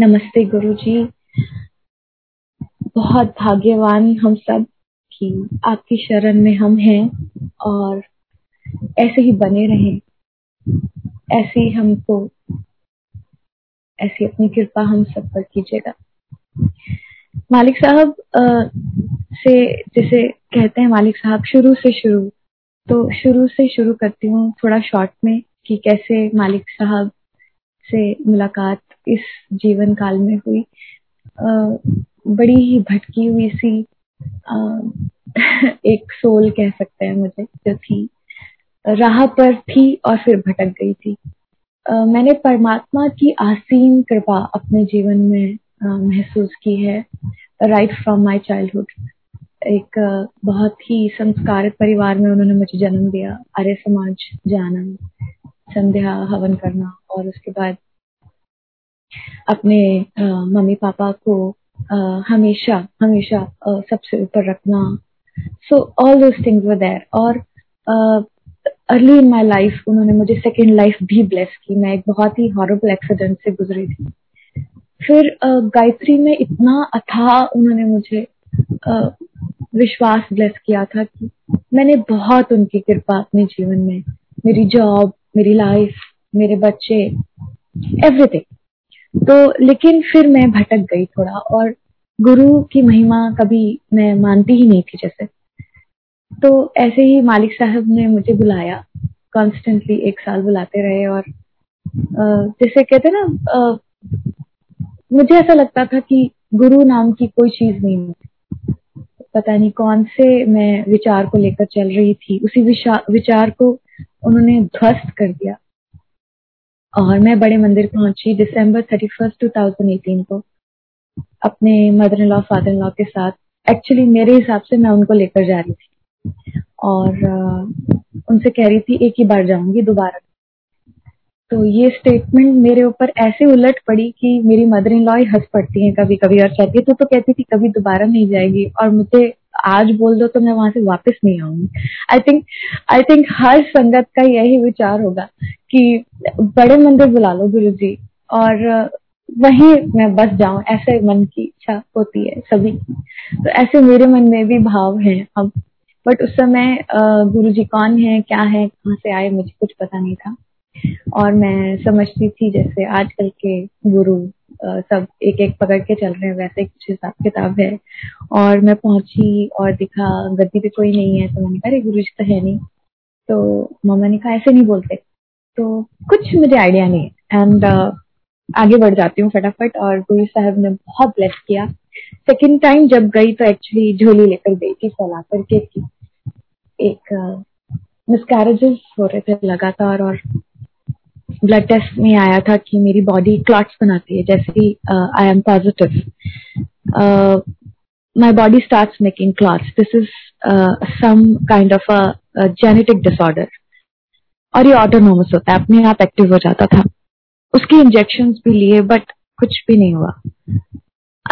नमस्ते गुरुजी, बहुत भाग्यवान हम सब कि आपकी शरण में हम हैं और ऐसे ही बने रहें, ऐसे ही हमको, ऐसी अपनी कृपा हम सब पर कीजिएगा। मालिक साहब से जैसे कहते हैं मालिक साहब शुरू से शुरू, तो शुरू से शुरू करती हूँ थोड़ा शॉर्ट में कि कैसे मालिक साहब से मुलाकात इस जीवन काल में हुई। बड़ी ही भटकी हुई सी एक सोल कह सकते हैं मुझे, जो थी राह पर थी और फिर भटक गई थी। मैंने परमात्मा की आसीन कृपा अपने जीवन में महसूस की है राइट फ्रॉम माई चाइल्डहुड। एक बहुत ही संस्कारित परिवार में उन्होंने मुझे जन्म दिया, आर्य समाज जाना, संध्या हवन करना और उसके बाद अपने मम्मी पापा को हमेशा हमेशा सबसे ऊपर रखना। So all those things were there. और अर्ली इन माई लाइफ उन्होंने मुझे सेकेंड लाइफ भी ब्लेस की। मैं एक बहुत ही हॉरेबल एक्सीडेंट से गुजरी थी, फिर गायत्री में इतना अथाह उन्होंने मुझे विश्वास ब्लेस किया था कि मैंने बहुत उनकी कृपा अपने जीवन में, मेरी जॉब, मेरी लाइफ, मेरे बच्चे, एवरीथिंग। तो लेकिन फिर मैं भटक गई थोड़ा और गुरु की महिमा कभी मैं मानती ही नहीं थी जैसे। तो ऐसे ही मालिक साहब ने मुझे बुलाया, कॉन्स्टेंटली एक साल बुलाते रहे और जैसे कहते ना, मुझे ऐसा लगता था कि गुरु नाम की कोई चीज नहीं है। पता नहीं कौन से मैं विचार को लेकर चल रही थी, उसी विचार को उन्होंने ध्वस्त कर दिया और मैं बड़े मंदिर पहुंची दिसंबर 31st 2018 को अपने mother in law father in law के साथ। एक्चुअली मेरे हिसाब से मैं उनको लेकर जा रही थी और उनसे कह रही थी एक ही बार जाऊंगी, दोबारा। तो ये स्टेटमेंट मेरे ऊपर ऐसे उलट पड़ी कि मेरी मदर इन लॉ ही हंस पड़ती है कभी कभी और कहती है तो कहती थी कभी दोबारा नहीं जाएगी और मुझे आज बोल दो तो मैं वहां से वापस नहीं आऊंगी। आई थिंक हर संगत का यही विचार होगा कि बड़े मंदिर बुला लो गुरुजी और वहीं मैं बस जाऊं, ऐसे मन की इच्छा होती है सभी। तो ऐसे मेरे मन में भी भाव हैं अब, बट उस समय गुरुजी कौन है, क्या है, कहाँ से आए, मुझे कुछ पता नहीं था। और मैं समझती थी जैसे आजकल के गुरु सब एक एक पकड़ के चल रहे हैं, वैसे कुछ हिसाब किताब है। और मैं पहुंची और दिखा गद्दी पे कोई नहीं है, तो मैंने कहा अरे गुरु जी तो है नहीं। तो मम्मा ने कहा ऐसे नहीं बोलते। तो कुछ मुझे आइडिया नहीं है एंड आगे बढ़ जाती हूँ फटाफट। और गुरु साहब ने बहुत ब्लेस किया। सेकेंड टाइम जब गई तो एक्चुअली झोली लेकर गई थी फैला करके, एक मिसकैरेजेस हो रहे थे लगातार और ब्लड टेस्ट में आया था कि मेरी बॉडी क्लॉट्स बनाती है जैसे ही I am positive, my body starts making clots. This is some kind of a genetic disorder और ये ऑटोनोमस होता है, अपने आप एक्टिव हो जाता था। उसके इंजेक्शंस भी लिए बट कुछ भी नहीं हुआ।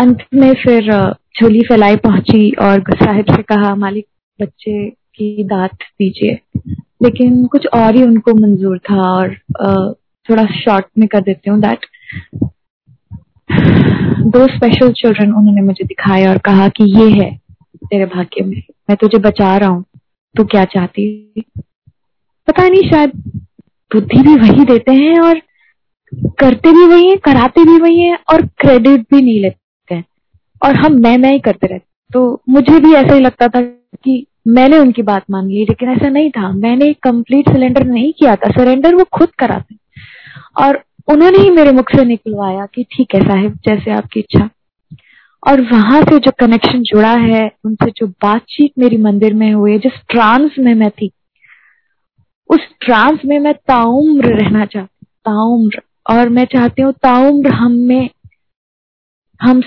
अंत में फिर झोली फैलाई पहुंची और साहिब से कहा मालिक बच्चे की दात दीजिए, लेकिन कुछ और ही उनको मंजूर था। और थोड़ा शॉर्ट में कर देती हूँ दैट। दो स्पेशल चिल्ड्रन उन्होंने मुझे दिखाए और कहा कि ये है तेरे भाग्य में, मैं तुझे बचा रहा हूँ, तू क्या चाहती है। पता नहीं, शायद बुद्धि भी वही देते हैं और करते भी वही हैं, कराते भी वही हैं और क्रेडिट भी नहीं लेते हैं और हम मैं ही करते रहते। तो मुझे भी ऐसा ही लगता था कि मैंने उनकी बात मान ली, लेकिन ऐसा नहीं था। मैंने कंप्लीट सरेंडर नहीं किया था, सरेंडर वो खुद कराते और उन्होंने ही मेरे मुख से निकलवाया कि ठीक है साहिब, जैसे आपकी इच्छा। और वहां से जो कनेक्शन जुड़ा है उनसे, जो बातचीत मेरी मंदिर में हुई, जिस ट्रांस में मैं थी, उस ट्रांस में मैं ताउम्र रहना चाहती, ताउम्र। और मैं चाहती हूँ ताउम्र हम में हम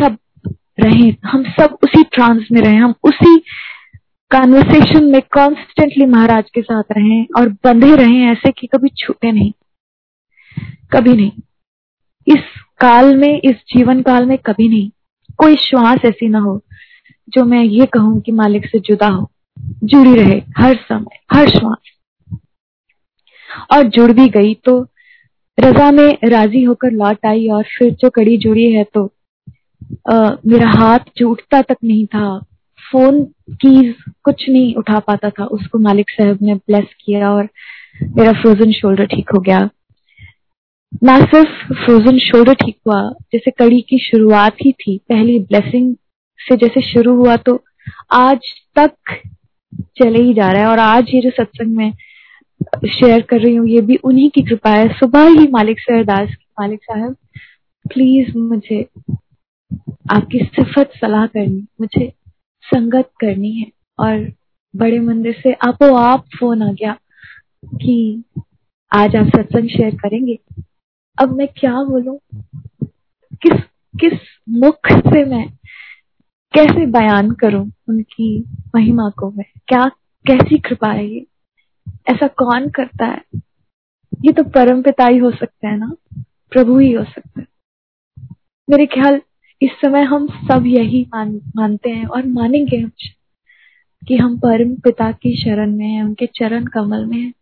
सब रहें, हम सब उसी ट्रांस में रहें, हम उसी कॉन्वर्सेशन में कॉन्स्टेंटली महाराज के साथ रहें और बंधे रहें ऐसे कि कभी छूटे नहीं, कभी नहीं, इस काल में, इस जीवन काल में कभी नहीं। कोई श्वास ऐसी ना हो जो मैं ये कहूं कि मालिक से जुदा हो, जुड़ी रहे हर समय, हर श्वास। और जुड़ भी गई तो रजा में राजी होकर लौट आई और फिर जो कड़ी जुड़ी है तो मेरा हाथ जो उठता तक नहीं था, फोन कीज कुछ नहीं उठा पाता था, उसको मालिक साहब ने ब्लेस किया और मेरा फ्रोजन शोल्डर ठीक हो गया। ना सिर्फ फ्रोजन शोल्डर ठीक हुआ, जैसे कड़ी की शुरुआत ही थी, पहली ब्लेसिंग से जैसे शुरू हुआ तो आज तक चले ही जा रहा है। और आज ये जो सत्संग में शेयर कर रही हूँ ये भी उन्हीं की कृपा है। सुबह ही मालिक से अरदास की, मालिक साहब प्लीज मुझे आपकी सिफत सलाह करनी, मुझे संगत करनी है। और बड़े मंदिर से आपो आप फोन आ गया कि आज आप सत्संग शेयर करेंगे। अब मैं क्या बोलूं, किस मुख से मैं कैसे बयान करूं उनकी महिमा को, मैं क्या कैसी कृपा है ये, ऐसा कौन करता है, ये तो परमपिता ही हो सकता है ना, प्रभु ही हो सकता है। मेरे ख्याल इस समय हम सब यही मानते हैं और मानेंगे कि हम परम पिता की शरण में हैं, उनके चरण कमल में हैं।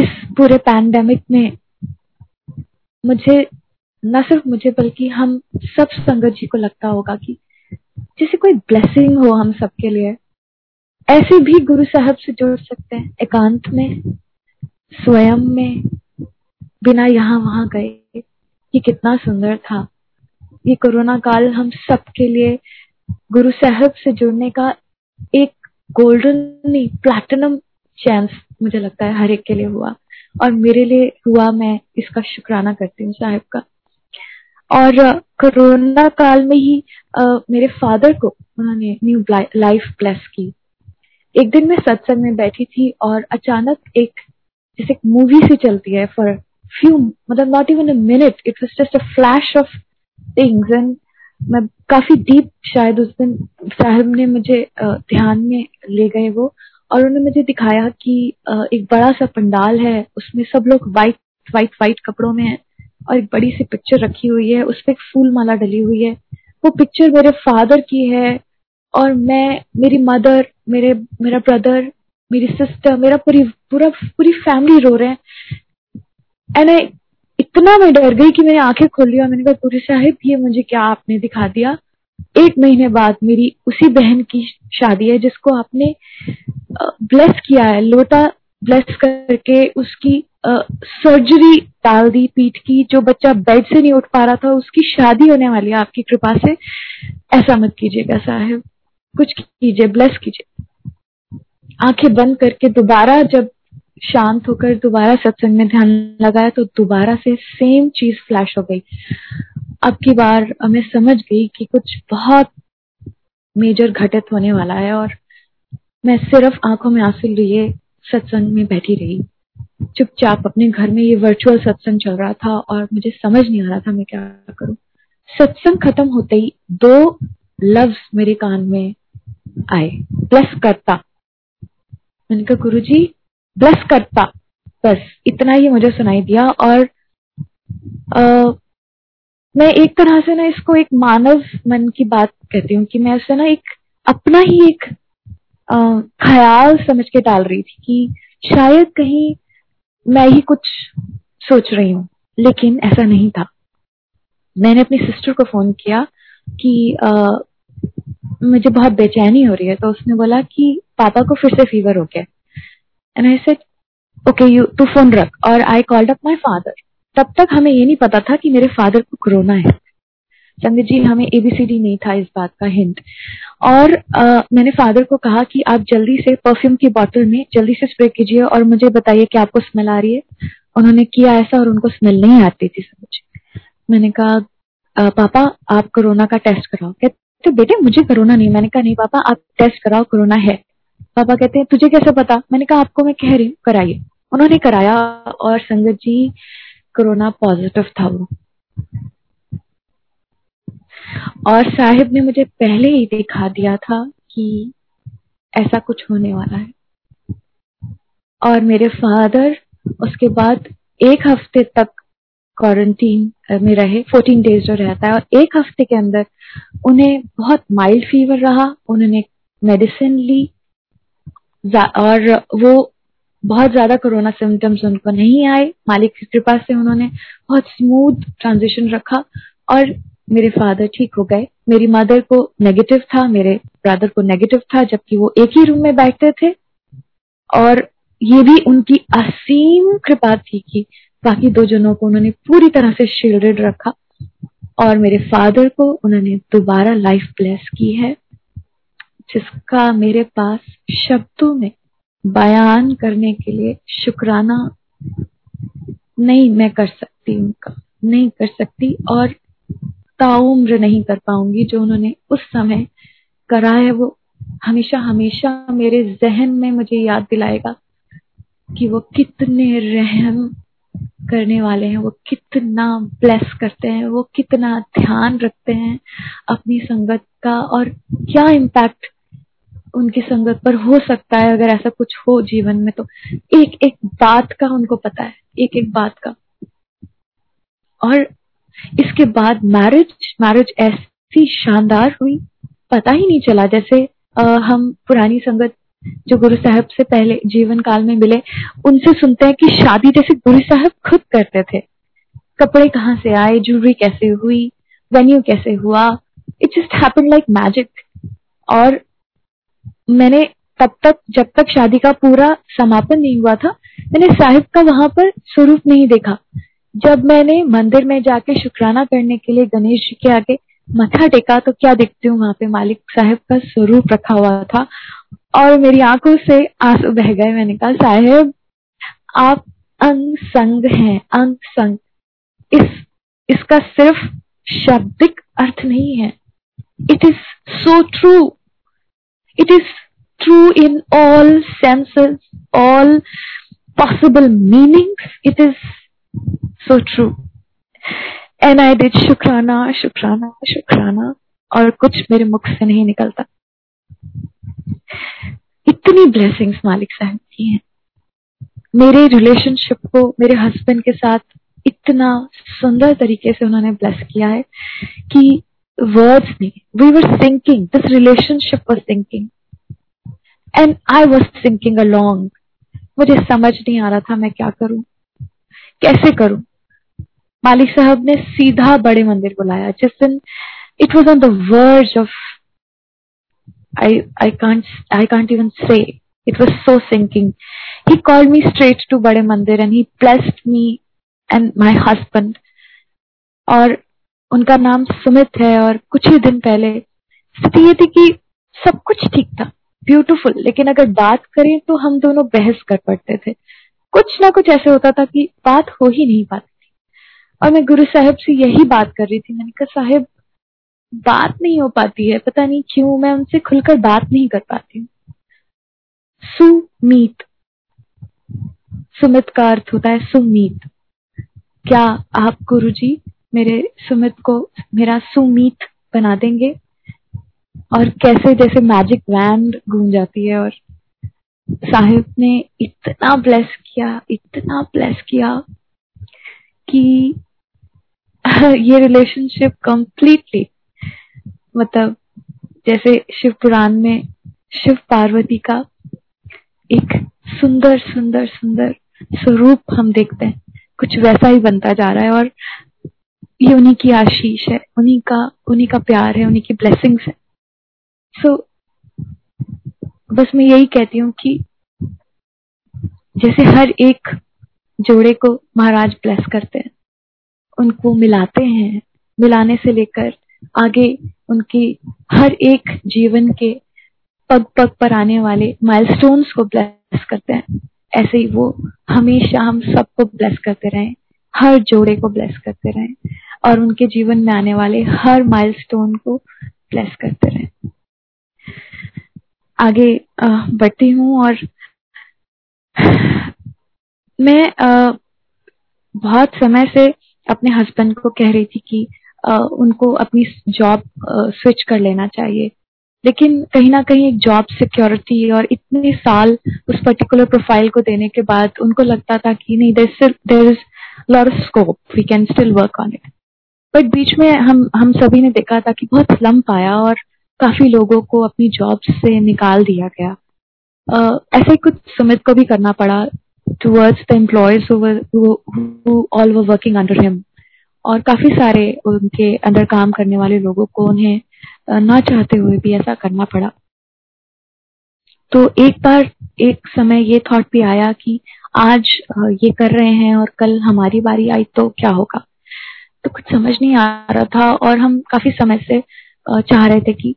इस पूरे पैंडेमिक में मुझे, न सिर्फ मुझे बल्कि हम सब संगत जी को लगता होगा कि जैसे कोई ब्लेसिंग हो हम सबके लिए। ऐसे भी गुरु साहब से जुड़ सकते हैं, एकांत में, स्वयं में, बिना यहाँ वहां गए। ये कितना सुंदर था ये कोरोना काल, हम सबके लिए गुरु साहब से जुड़ने का एक गोल्डन नहीं प्लैटिनम चांस मुझे लगता है हर एक के लिए हुआ, और मेरे लिए हुआ। मैं इसका शुक्राना करती हूँ साहब का। और कोरोना काल में ही मेरे फादर को उन्होंने न्यू लाइफ ब्लेस की। एक दिन मैं सत्संग में बैठी थी और अचानक एक जैसे एक मूवी से चलती है फॉर few, मतलब not even a minute, it was just a flash of things, and मैं काफी deep, शायद उस दिन साहब ने मुझे ध्यान में ले गए वो, और उन्होंने मुझे दिखाया कि एक बड़ा सा पंडाल है, उसमें सब लोग वाइट कपड़ों में है और एक बड़ी सी पिक्चर रखी हुई है, उस पर एक फूल माला डली हुई है। वो पिक्चर मेरे फादर की है और मैं, मेरी मदर, मेरा ब्रदर, मेरी सिस्टर, मेरा पूरी फैमिली रो रहे हैं। इतना मैं डर गई कि मैंने आंखें खोल ली और मैंने कहा गुरु साहिब ये मुझे क्या आपने दिखा दिया। 1 महीने बाद मेरी उसी बहन की शादी है जिसको आपने ब्लेस किया है, लोटा ब्लेस करके उसकी सर्जरी डाल दी पीठ की, जो बच्चा बेड से नहीं उठ पा रहा था उसकी शादी होने वाली है आपकी कृपा से। ऐसा मत कीजिएगा साहिब, कुछ कीजिए, ब्लेस कीजिए। आंखें बंद करके दोबारा जब शांत होकर दोबारा सत्संग में ध्यान लगाया तो दोबारा से सेम चीज फ्लैश हो गई। अब की बार मैं समझ गई कि कुछ बहुत मेजर घटित होने वाला है, और मैं सिर्फ आंखों में आंसू लिए सत्संग में बैठी रही चुपचाप अपने घर में। ये वर्चुअल सत्संग चल रहा था और मुझे समझ नहीं आ रहा था मैं क्या करूं। सत्संग खत्म होते ही 2 लफ्ज मेरे कान में आए, ब्लेस करता। मैंने कहा गुरु जी ब्लेस करता, बस इतना ही मुझे सुनाई दिया। और मैं एक तरह से ना इसको एक मानव मन की बात कहती हूँ कि मैं उसे ना एक अपना ही एक ख्याल समझ के डाल रही थी कि शायद कहीं मैं ही कुछ सोच रही हूँ, लेकिन ऐसा नहीं था। मैंने अपनी सिस्टर को फोन किया कि मुझे बहुत बेचैनी हो रही है, तो उसने बोला कि पापा को फिर से फीवर हो गया। And I said, okay, you, तू फोन रख। और I called up my father. तब तक हमें ये नहीं पता था कि मेरे फादर को कोरोना है। संगत जी हमें ABCD नहीं था इस बात का हिंट। और मैंने फादर को कहा कि आप जल्दी से परफ्यूम की बोतल में जल्दी से स्प्रे कीजिए और मुझे बताइए कि आपको स्मेल आ रही है। उन्होंने किया ऐसा और उनको स्मेल नहीं आती थी। समझ मैंने कहा पापा आप कोरोना का टेस्ट कराओ। कहते बेटे मुझे कोरोना नहीं। मैंने कहा नहीं पापा आप टेस्ट कराओ, कोरोना है। पापा कहते हैं तुझे कैसे पता। मैंने कहा आपको मैं कह रही हूँ कराइए। उन्होंने कराया और संगत जी कोरोना पॉजिटिव था वो। और साहिब ने मुझे पहले ही दिखा दिया था कि ऐसा कुछ होने वाला है। और मेरे फादर उसके बाद 1 हफ्ते तक क्वारंटीन में रहे, 14 डेज जो रहता है, और 1 हफ्ते के अंदर उन्हें बहुत माइल्ड फीवर रहा। उन्होंने मेडिसिन ली और वो बहुत ज्यादा कोरोना सिम्टम्स उनको नहीं आए, मालिक की कृपा से उन्होंने बहुत स्मूथ ट्रांजिशन रखा और मेरे फादर ठीक हो गए। मेरी मदर को नेगेटिव था, मेरे ब्रदर को नेगेटिव था, जबकि वो एक ही रूम में बैठते थे। और ये भी उनकी असीम कृपा थी कि बाकी दो जनों को उन्होंने पूरी तरह से शील्डेड रखा और मेरे फादर को उन्होंने दोबारा लाइफ ब्लेस की है, जिसका मेरे पास शब्दों में बयान करने के लिए शुक्राना नहीं मैं कर सकती, उनका नहीं कर सकती और ताउम्र नहीं कर पाऊंगी। जो उन्होंने उस समय करा है वो हमेशा हमेशा मेरे जहन में मुझे याद दिलाएगा कि वो कितने रहम करने वाले हैं, वो कितना ब्लेस करते हैं, वो कितना ध्यान रखते हैं अपनी संगत का और क्या इम्पैक्ट उनकी संगत पर हो सकता है अगर ऐसा कुछ हो जीवन में। तो एक एक बात का उनको पता है, एक एक बात का। और इसके बाद मैरिज ऐसी शानदार हुई, पता ही नहीं चला जैसे हम पुरानी संगत जो गुरु साहब से पहले जीवन काल में मिले उनसे सुनते हैं कि शादी जैसे गुरु साहब खुद करते थे। कपड़े कहाँ से आए, ज्वेलरी कैसे हुई, वेन्यू कैसे हुआ, it just happened like magic. और मैंने तब तक, जब तक शादी का पूरा समापन नहीं हुआ था, मैंने साहिब का वहां पर स्वरूप नहीं देखा। जब मैंने मंदिर में जाके शुक्राना करने के लिए गणेश जी के आगे मत्था टेका तो क्या देखती हूँ, वहां पे मालिक साहिब का स्वरूप रखा हुआ था और मेरी आंखों से आंसू बह गए। मैंने कहा, साहिब आप अंग संग हैं, अंग संग। इसका सिर्फ शाब्दिक अर्थ नहीं है, it is so true, it is true in all senses, all possible meanings, it is so true. And I did शुक्राना शुक्राना शुक्राना और कुछ मेरे मुख से नहीं निकलता। इतनी ब्लेसिंग्स मालिक साहब की हैं। मेरे रिलेशनशिप को मेरे हस्बैंड के साथ इतना सुंदर तरीके से उन्होंने ब्लेस किया है कि words nahi, we were thinking, this relationship was thinking and I was thinking along. मुझे समझ नहीं आ रहा था मैं क्या करूं, कैसे करूं। मालिक साहब ने सीधा बड़े मंदिर बुलाया जिस दिन it was on the verge of I can't even say, it was so sinking. He called me straight to बड़े मंदिर and he blessed me and my husband. और उनका नाम सुमित है और कुछ ही दिन पहले स्थिति ये थी कि सब कुछ ठीक था, ब्यूटीफुल, लेकिन अगर बात करें तो हम दोनों बहस कर पड़ते थे। कुछ ना कुछ ऐसे होता था कि बात हो ही नहीं पाती थी और मैं गुरु साहब से यही बात कर रही थी। मैंने कहा, साहब बात नहीं हो पाती है, पता नहीं क्यों मैं उनसे खुलकर बात नहीं कर पाती हूँ। सुमीत, सुमित का अर्थ होता है सुमीत। क्या आप गुरु जी मेरे सुमित को मेरा सुमीत बना देंगे? और कैसे जैसे मैजिक वैंड घूम जाती है। और साहिब ने इतना ब्लेस किया कि ये रिलेशनशिप कंप्लीटली, मतलब जैसे शिव पुराण में शिव पार्वती का एक सुंदर सुंदर सुंदर स्वरूप हम देखते हैं, कुछ वैसा ही बनता जा रहा है। और ये उन्हीं की आशीष है, उन्हीं का प्यार है, उन्हीं की ब्लेसिंग्स है। सो बस मैं यही कहती हूँ कि जैसे हर एक जोड़े को महाराज ब्लेस करते हैं, उनको मिलाते हैं, मिलाने से लेकर आगे उनकी हर एक जीवन के पग पग पर आने वाले माइलस्टोन्स को ब्लेस करते हैं, ऐसे ही वो हमेशा हम सबको ब्लेस करते रहें, हर जोड़े को ब्लेस करते रहें और उनके जीवन में आने वाले हर माइलस्टोन को ब्लेस करते रहें। आगे बढ़ती हूँ और मैं बहुत समय से अपने हस्बैंड को कह रही थी कि उनको अपनी जॉब स्विच कर लेना चाहिए, लेकिन कहीं ना कहीं एक जॉब सिक्योरिटी और इतने साल उस पर्टिकुलर प्रोफाइल को देने के बाद उनको लगता था कि नहीं, there is lot of scope, we can still work on it. But बीच में हम सभी ने देखा था कि बहुत स्लम्प आया और काफी लोगों को अपनी जॉब से निकाल दिया गया। ऐसे कुछ सुमित को भी करना पड़ा towards the employees who all were working under him, और काफी सारे उनके अंदर काम करने वाले लोगों को उन्हें ना चाहते हुए भी ऐसा करना पड़ा। तो एक समय ये थॉट भी आया कि आज ये कर रहे हैं और कल हमारी बारी आई तो क्या होगा। तो कुछ समझ नहीं आ रहा था और हम काफी समय से चाह रहे थे कि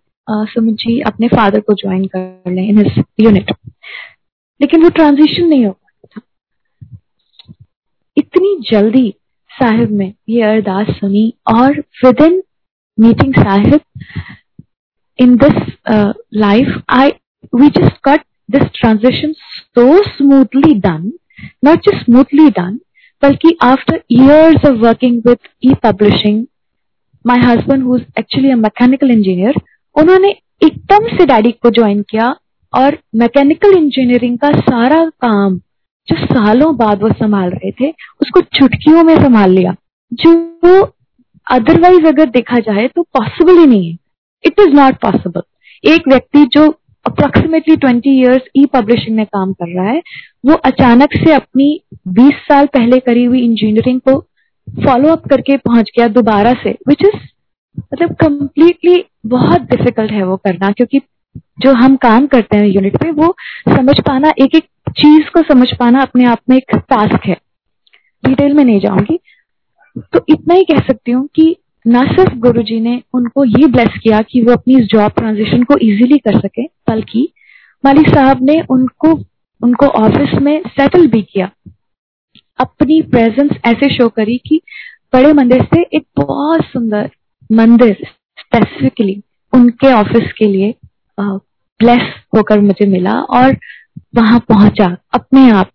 सुमित जी अपने फादर को ज्वाइन कर लें इन हिज यूनिट, लेकिन वो ट्रांजिशन नहीं हो पाया था। इतनी जल्दी साहिब में ये अरदास सुनी और with in meeting Sahib in this life we just got this transition so smoothly done, not just smoothly done, balki after years of working with e-publishing, my husband who is actually a mechanical engineer, उन्होंने एकदम से daddy को join किया और mechanical engineering का सारा काम जो सालों बाद वो संभाल रहे थे उसको चुटकियों में संभाल लिया, जो अदरवाइज अगर देखा जाए तो पॉसिबल ही नहीं है। It is not possible. एक व्यक्ति जो अप्रोक्सीमेटली 20 years ई पब्लिशिंग में काम कर रहा है वो अचानक से अपनी 20 साल पहले करी हुई इंजीनियरिंग को फॉलो अप करके पहुंच गया दोबारा से, विच इज मतलब कंप्लीटली बहुत डिफिकल्ट है वो करना, क्योंकि जो हम काम करते हैं यूनिट पे वो समझ पाना, एक एक चीज को समझ पाना अपने आप में एक टास्क है। डिटेल में नहीं जाऊंगी, तो इतना ही कह सकती हूँ कि ना सिर्फ गुरुजी ने उनको ये ब्लेस किया कि वो अपनी इस जॉब ट्रांजिशन को इजीली कर सके, बल्कि मालिक साहब ने उनको ऑफिस में सेटल भी किया, अपनी प्रेजेंस ऐसे शो करी कि बड़े मंदिर से एक बहुत सुंदर मंदिर स्पेसिफिकली उनके ऑफिस के लिए ब्लेस होकर मुझे मिला और वहां पहुंचा अपने आप।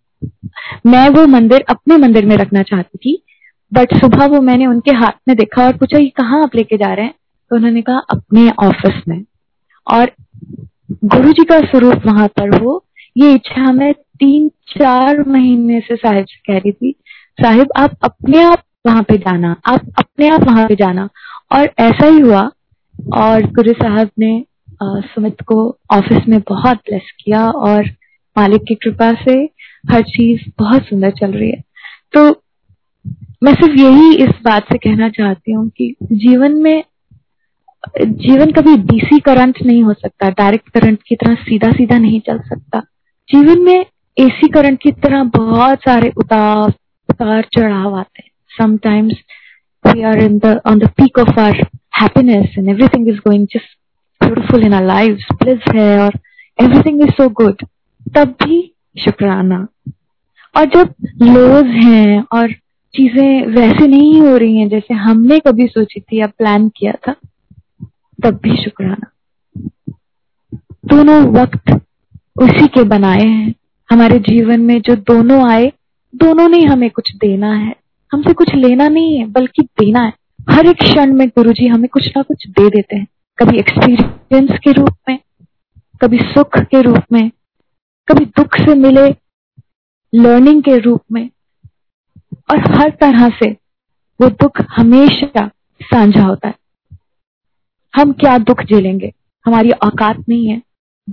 मैं वो मंदिर अपने मंदिर में रखना चाहती थी, बट सुबह वो मैंने उनके हाथ में देखा और पूछा ये कहाँ आप लेके जा रहे हैं, तो उन्होंने कहा अपने ऑफिस में, और गुरुजी का स्वरूप वहां पर हो। ये इच्छा मैं 3-4 महीने से साहिब से कह रही थी, साहिब आप अपने आप वहां पे जाना, आप अपने आप वहां पे जाना, और ऐसा ही हुआ। और गुरु साहब ने सुमित को ऑफिस में बहुत ब्लेस किया और मालिक की कृपा से हर चीज बहुत सुंदर चल रही है। तो मैं सिर्फ यही इस बात से कहना चाहती हूँ कि जीवन कभी डीसी करंट नहीं हो सकता, डायरेक्ट करंट की तरह सीधा सीधा नहीं चल सकता। जीवन में एसी करंट की तरह बहुत सारे उतार चढ़ाव आते हैं। Sometimes we are on the peak of our happiness and everything is going just beautiful in our lives, bliss है और एवरीथिंग इज सो गुड, तब भी शुक्राना। और जब लोज हैं और चीजें वैसे नहीं हो रही हैं जैसे हमने कभी सोची थी या प्लान किया था, तब भी शुक्राना। दोनों वक्त उसी के बनाए हैं हमारे जीवन में, जो दोनों आए दोनों ने हमें कुछ देना है, हमसे कुछ लेना नहीं है बल्कि देना है। हर एक क्षण में गुरुजी हमें कुछ ना कुछ दे देते हैं, कभी एक्सपीरियंस के रूप में, कभी सुख के रूप में, कभी दुख से मिले लर्निंग के रूप में, और हर तरह से वो दुख हमेशा साझा होता है। हम क्या दुख झेलेंगे, हमारी औकात नहीं है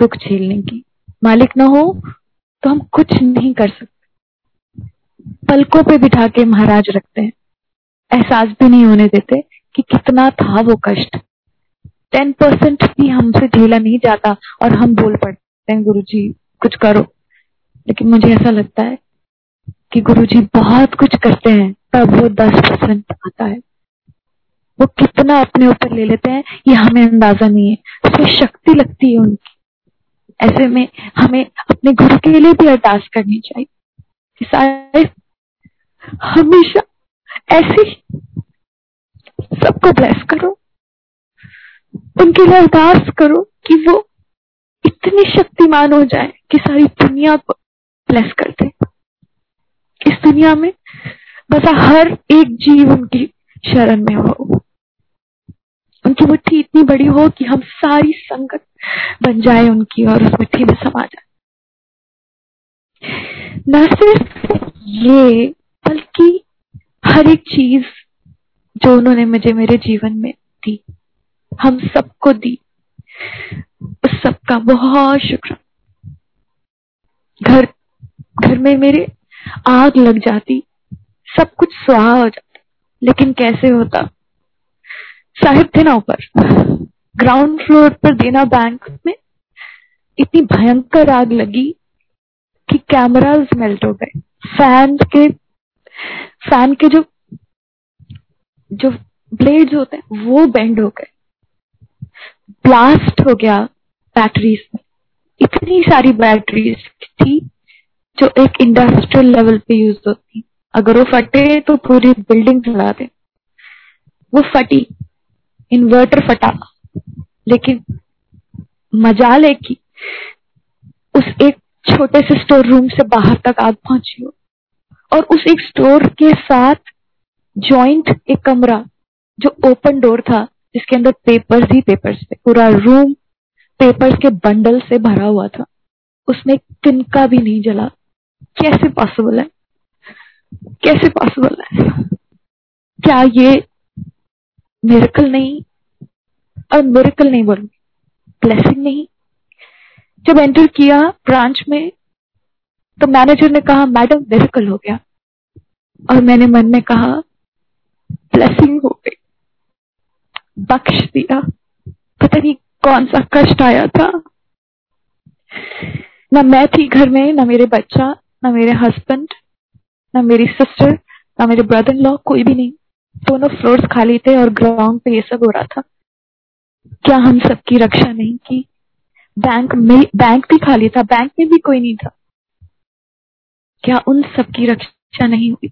दुख झेलने की। मालिक ना हो तो हम कुछ नहीं कर सकते। पलकों पे बिठा के महाराज रखते हैं, एहसास भी नहीं होने देते कि कितना था वो कष्ट। 10% भी हमसे झेला नहीं जाता और हम बोल पड़ते हैं गुरुजी कुछ करो, लेकिन मुझे ऐसा लगता है कि गुरुजी बहुत कुछ करते हैं, तब वो 10% आता है। वो कितना अपने ऊपर ले लेते हैं ये हमें अंदाजा नहीं है, उसमें शक्ति लगती है उनकी। ऐसे में हमें अपने गुरु के लिए भी अरदास करनी चाहिए कि हमेशा ऐसे सबको ब्लेस करो, उनके लिए अरदास करो कि वो इतने शक्तिमान हो जाए कि सारी दुनिया को ब्लेस कर दे। इस दुनिया में बस हर एक जीव उनकी शरण में हो, उनकी मुट्ठी इतनी बड़ी हो कि हम सारी संगत बन जाए उनकी और उस मुट्ठी में समा जाए। न सिर्फ ये बल्कि हर एक चीज जो उन्होंने मुझे मेरे जीवन में दी, हम सबको दी, उस सबका बहुत शुक्रिया। घर में मेरे आग लग जाती, सब कुछ स्वाहा हो जाता, लेकिन कैसे होता। साहिब थे ना ऊपर, ग्राउंड फ्लोर पर देना बैंक में इतनी भयंकर आग लगी कि कैमराज मेल्ट हो गए। फैन के जो ब्लेड्स होते हैं वो बेंड हो गए। ब्लास्ट हो गया बैटरीज में। इतनी सारी बैटरीज थी जो एक इंडस्ट्रियल लेवल पे यूज होती, अगर वो फटे तो पूरी बिल्डिंग जला दे। वो फटी, इन्वर्टर फटा, लेकिन मजाल है कि उस एक छोटे से स्टोर रूम से बाहर तक आग पहुंची हो। और उस एक स्टोर के साथ जॉइंट एक कमरा जो ओपन डोर था, जिसके अंदर पेपर्स ही पेपर्स थे, पूरा रूम पेपर्स के बंडल से भरा हुआ था, उसमें तिनका भी नहीं जला। कैसे पॉसिबल है, कैसे पॉसिबल है? क्या ये मिरेकल नहीं? और मिरेकल नहीं बोलूंगी, ब्लेसिंग नहीं। जब एंटर किया ब्रांच में तो मैनेजर ने कहा, मैडम मिरेकल हो गया। और मैंने मन में कहा, ब्लेसिंग हो गई, बख्श दिया। पता नहीं कौन सा कष्ट आया था। ना मैं थी घर में, ना मेरे बच्चा, ना मेरे हस्बैंड, ना मेरी सिस्टर, ना मेरे ब्रदर इन लॉ, कोई भी नहीं। दोनों फ्लोर्स खाली थे और ग्राउंड पे ये सब हो रहा था। क्या हम सबकी रक्षा नहीं की? बैंक भी खाली था, बैंक में भी कोई नहीं था। क्या उन सबकी रक्षा नहीं हुई?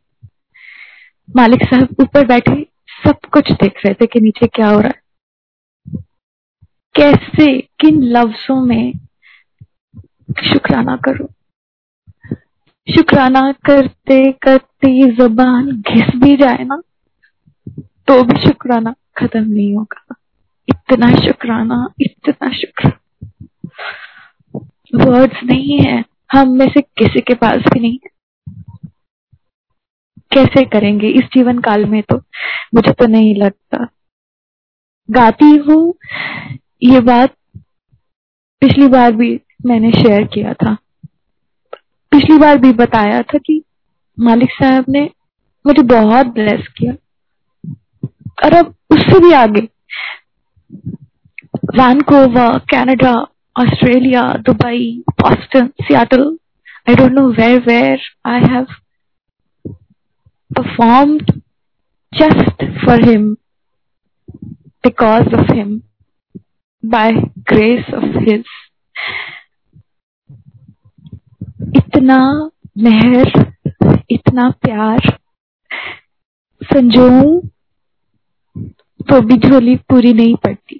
मालिक साहब ऊपर बैठे सब कुछ देख रहे थे कि नीचे क्या हो रहा है। कैसे, किन लफ्जों में शुक्राना करूं? शुक्राना करते करते जुबान घिस भी जाए ना तो भी शुक्राना खत्म नहीं होगा। इतना शुक्राना वर्ड्स नहीं है, हम में से किसी के पास भी नहीं है। कैसे करेंगे इस जीवन काल में? तो मुझे तो नहीं लगता। गाती हूँ ये बात पिछली बार भी मैंने शेयर किया था, पिछली बार भी बताया था कि मालिक साहब ने मुझे बहुत ब्लेस किया। और अब उससे भी आगे, Vancouver, Canada, Australia, Dubai, Boston, Seattle, I don't know where I have performed just for him, because of him, by grace of his. इतना मेहर, इतना प्यार संजोऊं तो भी झोली पूरी नहीं पड़ती।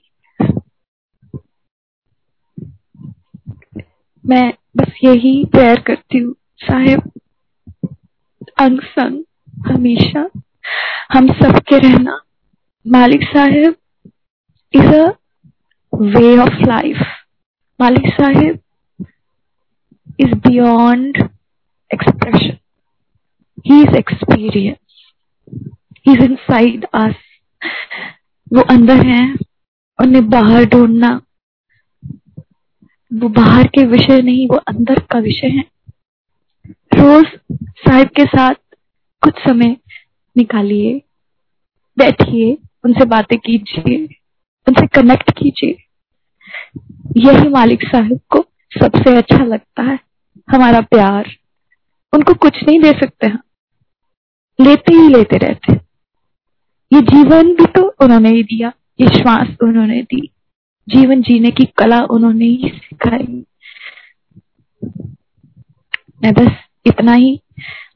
मैं बस यही प्रेयर करती हूँ, साहेब अंग संग हमेशा हम सबके रहना। मालिक साहेब is a way of life. Malik Saheb is beyond expression, he is experience, he is inside us. वो अंदर है, उन्हें बाहर ढूंढना, वो बाहर के विषय नहीं, वो अंदर का विषय है। रोज साहेब के साथ कुछ समय निकालिए, बैठिए, उनसे बातें कीजिए, उनसे कनेक्ट कीजिए। यही मालिक साहब को सबसे अच्छा लगता है, हमारा प्यार। उनको कुछ नहीं दे सकते हम, लेते ही लेते रहते। ये जीवन भी तो उन्होंने ही दिया, ये श्वास उन्होंने दी, जीवन जीने की कला उन्होंने ही सिखाई। मैं बस इतना ही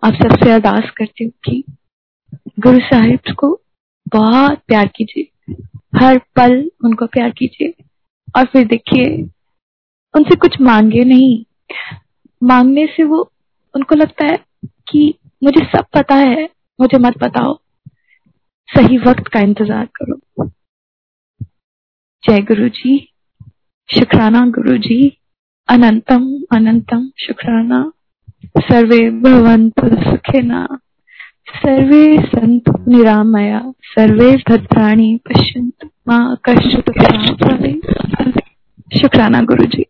आप सबसे अरदास करती हूँ कि गुरु साहिब को बहुत प्यार कीजिए, हर पल उनको प्यार कीजिए। और फिर देखिए, उनसे कुछ मांगे नहीं, मांगने से वो, उनको लगता है कि मुझे सब पता है, मुझे मत बताओ, सही वक्त का इंतजार करो। जय गुरु जी, शुक्राना गुरु जी, अनंतम अनंतम शुक्राना। सर्वे भवन्तु सुखिनः, सर्वे सन्तु निरामया, सर्वे भद्राणि पश्यन्तु मा कश्चित् दुःखं भवेत्। शुक्राना गुरुजी।